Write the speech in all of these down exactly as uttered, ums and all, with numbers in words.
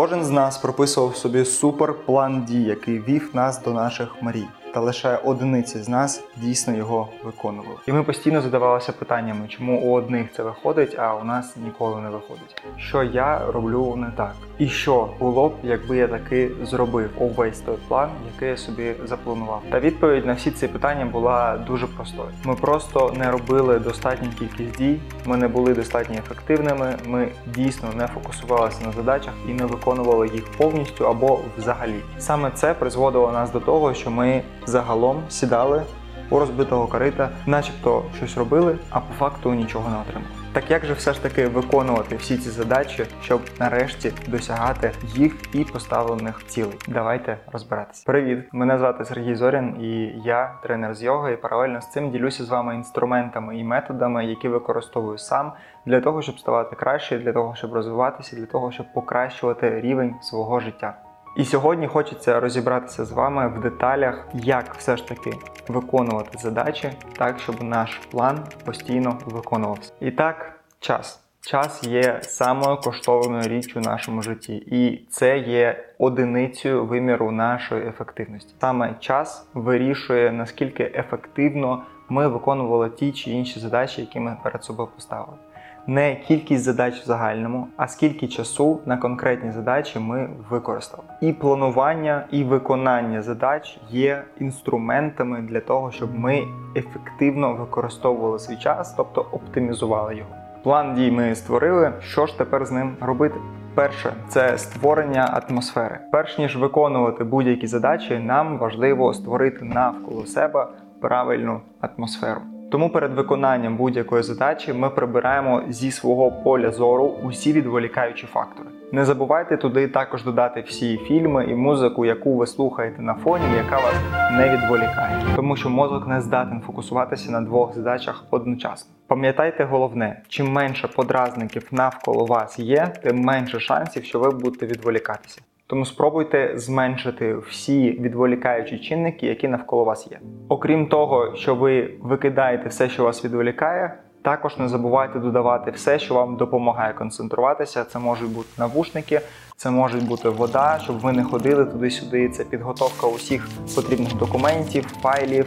Кожен з нас прописував собі суперплан дій, який вів нас до наших мрій. Та лише одиниці з нас дійсно його виконували. І ми постійно задавалися питаннями, чому у одних це виходить, а у нас ніколи не виходить. Що я роблю не так? І що було б, якби я таки зробив увесь той план, який я собі запланував? Та відповідь на всі ці питання була дуже простою. Ми просто не робили достатню кількість дій, ми не були достатньо ефективними, ми дійсно не фокусувалися на задачах і не виконували їх повністю або взагалі. Саме це призводило нас до того, що ми загалом сідали у розбитого корита, начебто щось робили, а по факту нічого не отримали. Так як же все ж таки виконувати всі ці задачі, щоб нарешті досягати їх і поставлених цілей? Давайте розбиратися. Привіт! Мене звати Сергій Зорін і я тренер з йоги, і паралельно з цим ділюся з вами інструментами і методами, які використовую сам для того, щоб ставати краще, для того, щоб розвиватися, для того, щоб покращувати рівень свого життя. І сьогодні хочеться розібратися з вами в деталях, як все ж таки виконувати задачі так, щоб наш план постійно виконувався. І так, час. Час є самою коштовною річчю в нашому житті, і це є одиницею виміру нашої ефективності. Саме час вирішує, наскільки ефективно ми виконували ті чи інші задачі, які ми перед собою поставили. Не кількість задач в загальному, а скільки часу на конкретні задачі ми використали. І планування, і виконання задач є інструментами для того, щоб ми ефективно використовували свій час, тобто оптимізували його. План дій ми створили, що ж тепер з ним робити? Перше – це створення атмосфери. Перш ніж виконувати будь-які задачі, нам важливо створити навколо себе правильну атмосферу. Тому перед виконанням будь-якої задачі ми прибираємо зі свого поля зору усі відволікаючі фактори. Не забувайте туди також додати всі фільми і музику, яку ви слухаєте на фоні, яка вас не відволікає. Тому що мозок не здатен фокусуватися на двох задачах одночасно. Пам'ятайте головне, чим менше подразників навколо вас є, тим менше шансів, що ви будете відволікатися. Тому спробуйте зменшити всі відволікаючі чинники, які навколо вас є. Окрім того, що ви викидаєте все, що вас відволікає, також не забувайте додавати все, що вам допомагає концентруватися. Це можуть бути навушники, це може бути вода, щоб ви не ходили туди-сюди. Це підготовка усіх потрібних документів, файлів,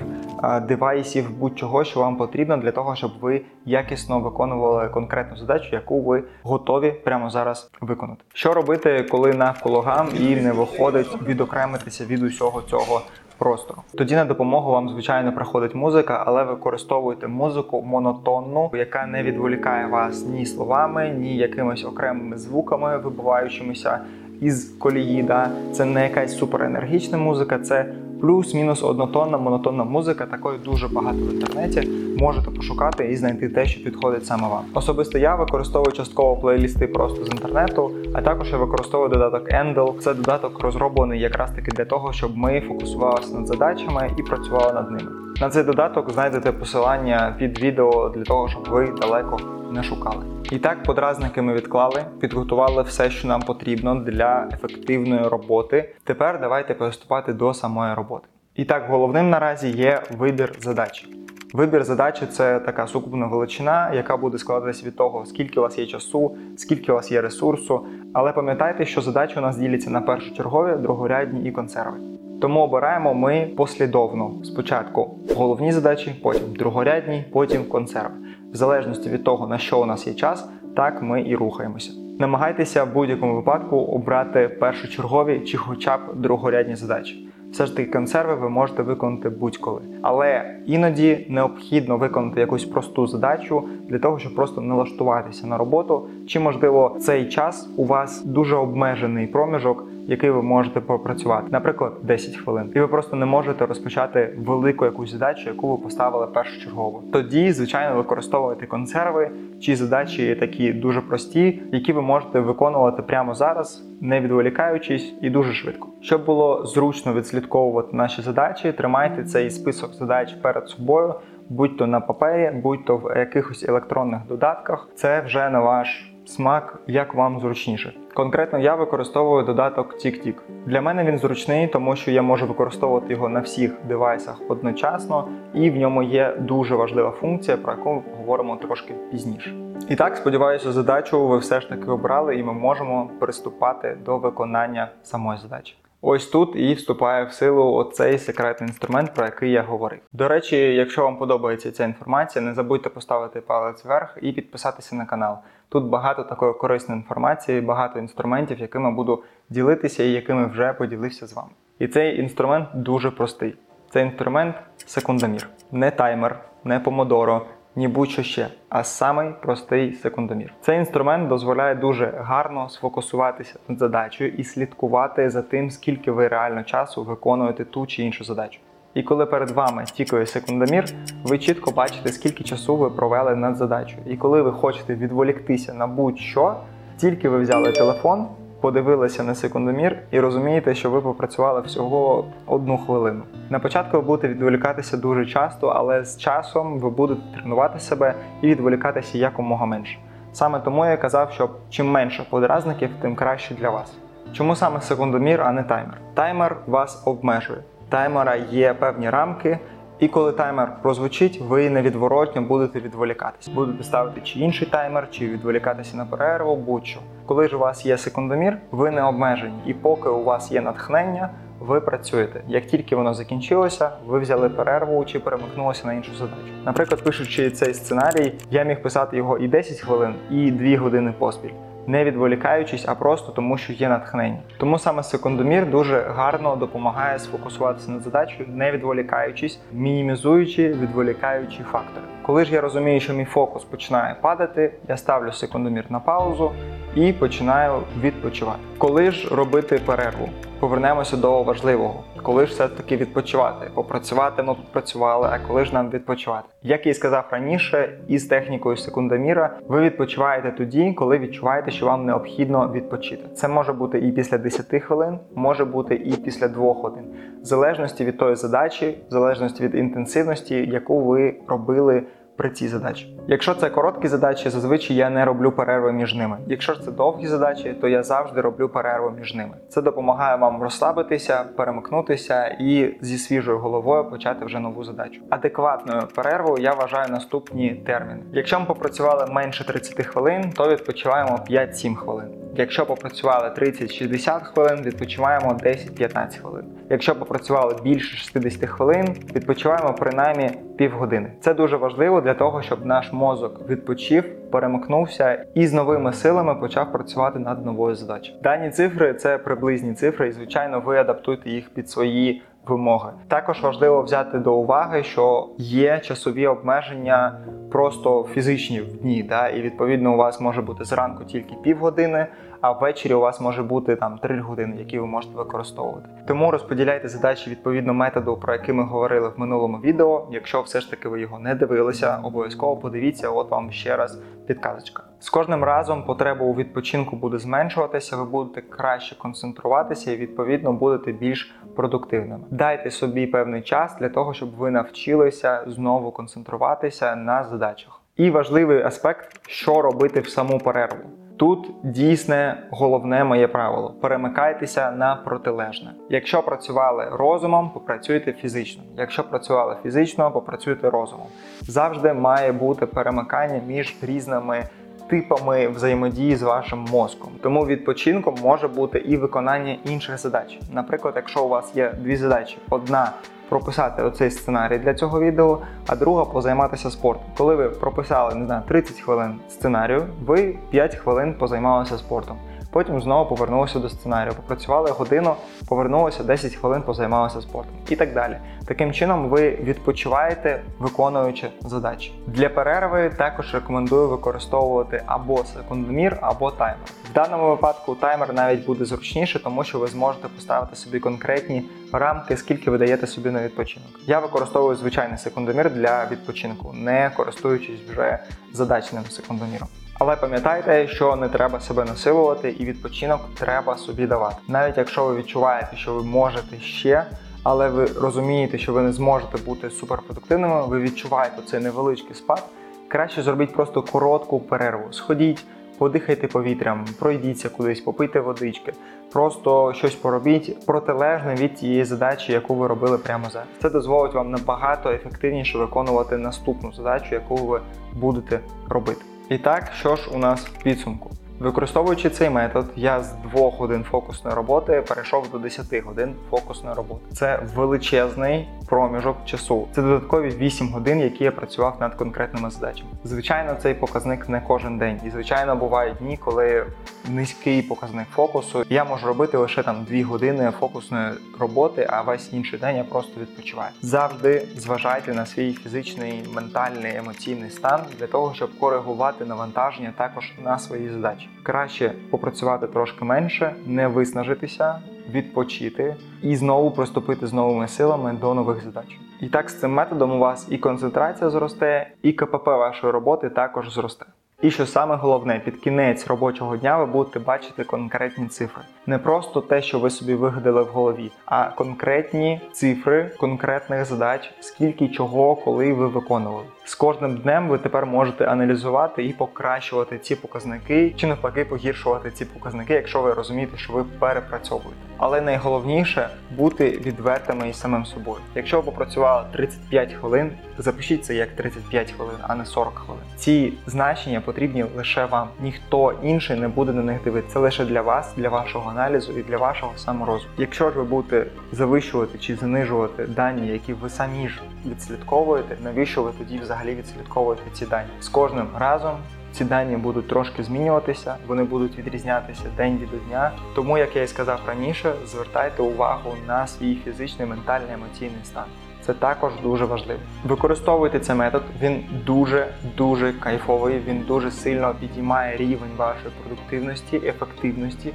девайсів, будь-чого, що вам потрібно для того, щоб ви якісно виконували конкретну задачу, яку ви готові прямо зараз виконати. Що робити, коли навколо гам і не виходить відокремитися від усього цього простору? Тоді на допомогу вам, звичайно, приходить музика, але використовуйте музику монотонну, яка не відволікає вас ні словами, ні якимись окремими звуками, вибиваючимися із колії. Да? Це не якась суперенергічна музика, це плюс-мінус однотонна, монотонна музика, такої дуже багато в інтернеті. Можете пошукати і знайти те, що підходить саме вам. Особисто я використовую частково плейлісти просто з інтернету, а також я використовую додаток Endel. Це додаток розроблений якраз таки для того, щоб ми фокусувалися над задачами і працювали над ними. На цей додаток знайдете посилання під відео для того, щоб ви далеко не шукали. І так, подразники ми відклали, підготували все, що нам потрібно для ефективної роботи. Тепер давайте приступати до самої роботи. І так, головним наразі є вибір задачі. Вибір задачі – це така сукупна величина, яка буде складатися від того, скільки у вас є часу, скільки у вас є ресурсу. Але пам'ятайте, що задачі у нас діляться на першочергові, другорядні і консерви. Тому обираємо ми послідовно. Спочатку головні задачі, потім другорядні, потім консерви. В залежності від того, на що у нас є час, так ми і рухаємося. Намагайтеся в будь-якому випадку обрати першочергові чи хоча б другорядні задачі. Все ж таки консерви ви можете виконати будь-коли. Але іноді необхідно виконати якусь просту задачу для того, щоб просто налаштуватися на роботу. Чи, можливо, цей час у вас дуже обмежений проміжок, який ви можете попрацювати, наприклад, десять хвилин. І ви просто не можете розпочати велику якусь задачу, яку ви поставили першочергово. Тоді, звичайно, використовуйте консерви чи задачі такі дуже прості, які ви можете виконувати прямо зараз, не відволікаючись і дуже швидко. Щоб було зручно відслідковувати наші задачі, тримайте цей список задач перед собою, будь-то на папері, будь-то в якихось електронних додатках. Це вже на ваш смак, як вам зручніше. Конкретно я використовую додаток TickTick. Для мене він зручний, тому що я можу використовувати його на всіх девайсах одночасно, і в ньому є дуже важлива функція, про яку ми поговоримо трошки пізніше. І так, сподіваюся, задачу ви все ж таки обрали, і ми можемо приступати до виконання самої задачі. Ось тут і вступає в силу оцей секретний інструмент, про який я говорив. До речі, якщо вам подобається ця інформація, не забудьте поставити палець вверх і підписатися на канал. Тут багато такої корисної інформації, багато інструментів, якими буду ділитися і якими вже поділився з вами. І цей інструмент дуже простий. Це інструмент секундомір. Не таймер, не помодоро, ні будь-що ще, а самий простий секундомір. Цей інструмент дозволяє дуже гарно сфокусуватися над задачею і слідкувати за тим, скільки ви реально часу виконуєте ту чи іншу задачу. І коли перед вами тікає секундомір, ви чітко бачите, скільки часу ви провели над задачею. І коли ви хочете відволіктися на будь-що, тільки ви взяли телефон, подивилися на секундомір і розумієте, що ви попрацювали всього одну хвилину. На початку ви будете відволікатися дуже часто, але з часом ви будете тренувати себе і відволікатися якомога менше. Саме тому я казав, що чим менше подразників, тим краще для вас. Чому саме секундомір, а не таймер? Таймер вас обмежує. Таймера є певні рамки, і коли таймер прозвучить, ви невідворотно будете відволікатися. Будете ставити чи інший таймер, чи відволікатися на перерву, будь-що. Коли ж у вас є секундомір, ви не обмежені. І поки у вас є натхнення, ви працюєте. Як тільки воно закінчилося, ви взяли перерву чи перемикнулися на іншу задачу. Наприклад, пишучи цей сценарій, я міг писати його і десять хвилин, і дві години поспіль. Не відволікаючись, а просто тому, що є натхнення. Тому саме секундомір дуже гарно допомагає сфокусуватися на задачу, не відволікаючись, мінімізуючи відволікаючі фактори. Коли ж я розумію, що мій фокус починає падати, я ставлю секундомір на паузу і починаю відпочивати. Коли ж робити перерву? Повернемося до важливого. Коли ж все-таки відпочивати? Попрацювати ми попрацювали, а коли ж нам відпочивати? Як я і сказав раніше, із технікою секундоміра ви відпочиваєте тоді, коли відчуваєте, що вам необхідно відпочити. Це може бути і після десяти хвилин, може бути і після двох годин. В залежності від тої задачі, в залежності від інтенсивності, яку ви робили при цій задачі. Якщо це короткі задачі, зазвичай я не роблю перерви між ними. Якщо ж це довгі задачі, то я завжди роблю перерви між ними. Це допомагає вам розслабитися, перемикнутися і зі свіжою головою почати вже нову задачу. Адекватною перервою я вважаю наступні терміни. Якщо ми попрацювали менше тридцяти хвилин, то відпочиваємо п'ять-сім хвилин. Якщо попрацювали тридцять-шістдесят хвилин, відпочиваємо десять-п'ятнадцять хвилин. Якщо попрацювали більше шістдесят хвилин, відпочиваємо принаймні півгодини. Це дуже важливо для того, щоб наш мозок відпочив, перемикнувся і з новими силами почав працювати над новою задачею. Дані цифри – це приблизні цифри, і, звичайно, ви адаптуєте їх під свої вимоги. Також важливо взяти до уваги, що є часові обмеження просто фізичні в дні, да? І відповідно у вас може бути зранку тільки півгодини, а ввечері у вас може бути там три години, які ви можете використовувати. Тому розподіляйте задачі відповідно методу, про який ми говорили в минулому відео. Якщо все ж таки ви його не дивилися, обов'язково подивіться, от вам ще раз підказочка. З кожним разом потреба у відпочинку буде зменшуватися, ви будете краще концентруватися і відповідно будете більш продуктивними. Дайте собі певний час для того, щоб ви навчилися знову концентруватися на задачах. І важливий аспект, що робити в саму перерву. Тут дійсне головне моє правило – перемикайтеся на протилежне. Якщо працювали розумом, попрацюйте фізично. Якщо працювали фізично, попрацюйте розумом. Завжди має бути перемикання між різними типами взаємодії з вашим мозком. Тому відпочинком може бути і виконання інших задач. Наприклад, якщо у вас є дві задачі, одна – прописати оцей сценарій для цього відео, а друга – позайматися спортом. Коли ви прописали, не знаю, тридцять хвилин сценарію, ви п'ять хвилин позаймалися спортом. Потім знову повернулися до сценарію, попрацювали годину, повернулися десять хвилин, позаймалися спортом і так далі. Таким чином ви відпочиваєте, виконуючи задачі. Для перерви також рекомендую використовувати або секундомір, або таймер. В даному випадку таймер навіть буде зручніше, тому що ви зможете поставити собі конкретні рамки, скільки ви даєте собі на відпочинок. Я використовую звичайний секундомір для відпочинку, не користуючись вже задачним секундоміром. Але пам'ятайте, що не треба себе насилувати і відпочинок треба собі давати. Навіть якщо ви відчуваєте, що ви можете ще, але ви розумієте, що ви не зможете бути суперпродуктивними, ви відчуваєте цей невеличкий спад, краще зробіть просто коротку перерву. Сходіть, подихайте повітрям, пройдіться кудись, попийте водички, просто щось поробіть протилежне від тієї задачі, яку ви робили прямо зараз. Це дозволить вам набагато ефективніше виконувати наступну задачу, яку ви будете робити. І так, що ж у нас в підсумку? Використовуючи цей метод, я з двох годин фокусної роботи перейшов до десяти годин фокусної роботи. Це величезний проміжок часу. Це додаткові вісім годин, які я працював над конкретними задачами. Звичайно, цей показник не кожен день. І, звичайно, бувають дні, коли низький показник фокусу. Я можу робити лише там дві години фокусної роботи, а весь інший день я просто відпочиваю. Завжди зважайте на свій фізичний, ментальний, емоційний стан для того, щоб коригувати навантаження також на свої задачі. Краще попрацювати трошки менше, не виснажитися, відпочити і знову приступити з новими силами до нових задач. І так з цим методом у вас і концентрація зросте, і КПП вашої роботи також зросте. І що саме головне, під кінець робочого дня ви будете бачити конкретні цифри. Не просто те, що ви собі вигадали в голові, а конкретні цифри конкретних задач, скільки чого, коли ви виконували. З кожним днем ви тепер можете аналізувати і покращувати ці показники, чи навпаки погіршувати ці показники, якщо ви розумієте, що ви перепрацьовуєте. Але найголовніше – бути відвертими із самим собою. Якщо ви попрацювали тридцять п'ять хвилин, запишіть це як тридцять п'ять хвилин, а не сорок хвилин. Ці значення потрібні лише вам. Ніхто інший не буде на них дивитися. Це лише для вас, для вашого аналізу і для вашого саморозвитку. Якщо ж ви будете завищувати чи занижувати дані, які ви самі ж відслідковуєте, навіщо ви тоді взагалі відслідковуєте ці дані? З кожним разом ці дані будуть трошки змінюватися, вони будуть відрізнятися день від дня. Тому, як я і сказав раніше, звертайте увагу на свій фізичний, ментальний, емоційний стан. Це також дуже важливо. Використовуйте цей метод, він дуже-дуже кайфовий, він дуже сильно підіймає рівень вашої продуктивності, ефективності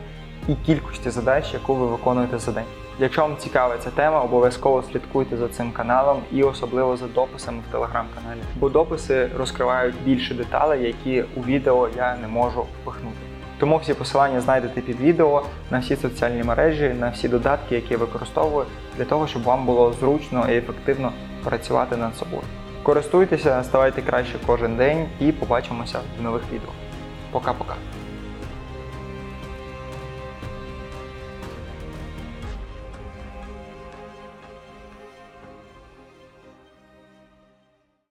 і кількості задач, яку ви виконуєте за день. Якщо вам цікава ця тема, обов'язково слідкуйте за цим каналом і особливо за дописами в Телеграм-каналі, бо дописи розкривають більше деталей, які у відео я не можу впихнути. Тому всі посилання знайдете під відео, на всі соціальні мережі, на всі додатки, які я використовую, для того, щоб вам було зручно і ефективно працювати над собою. Користуйтеся, ставайте краще кожен день і побачимося в нових відео. Пока-пока!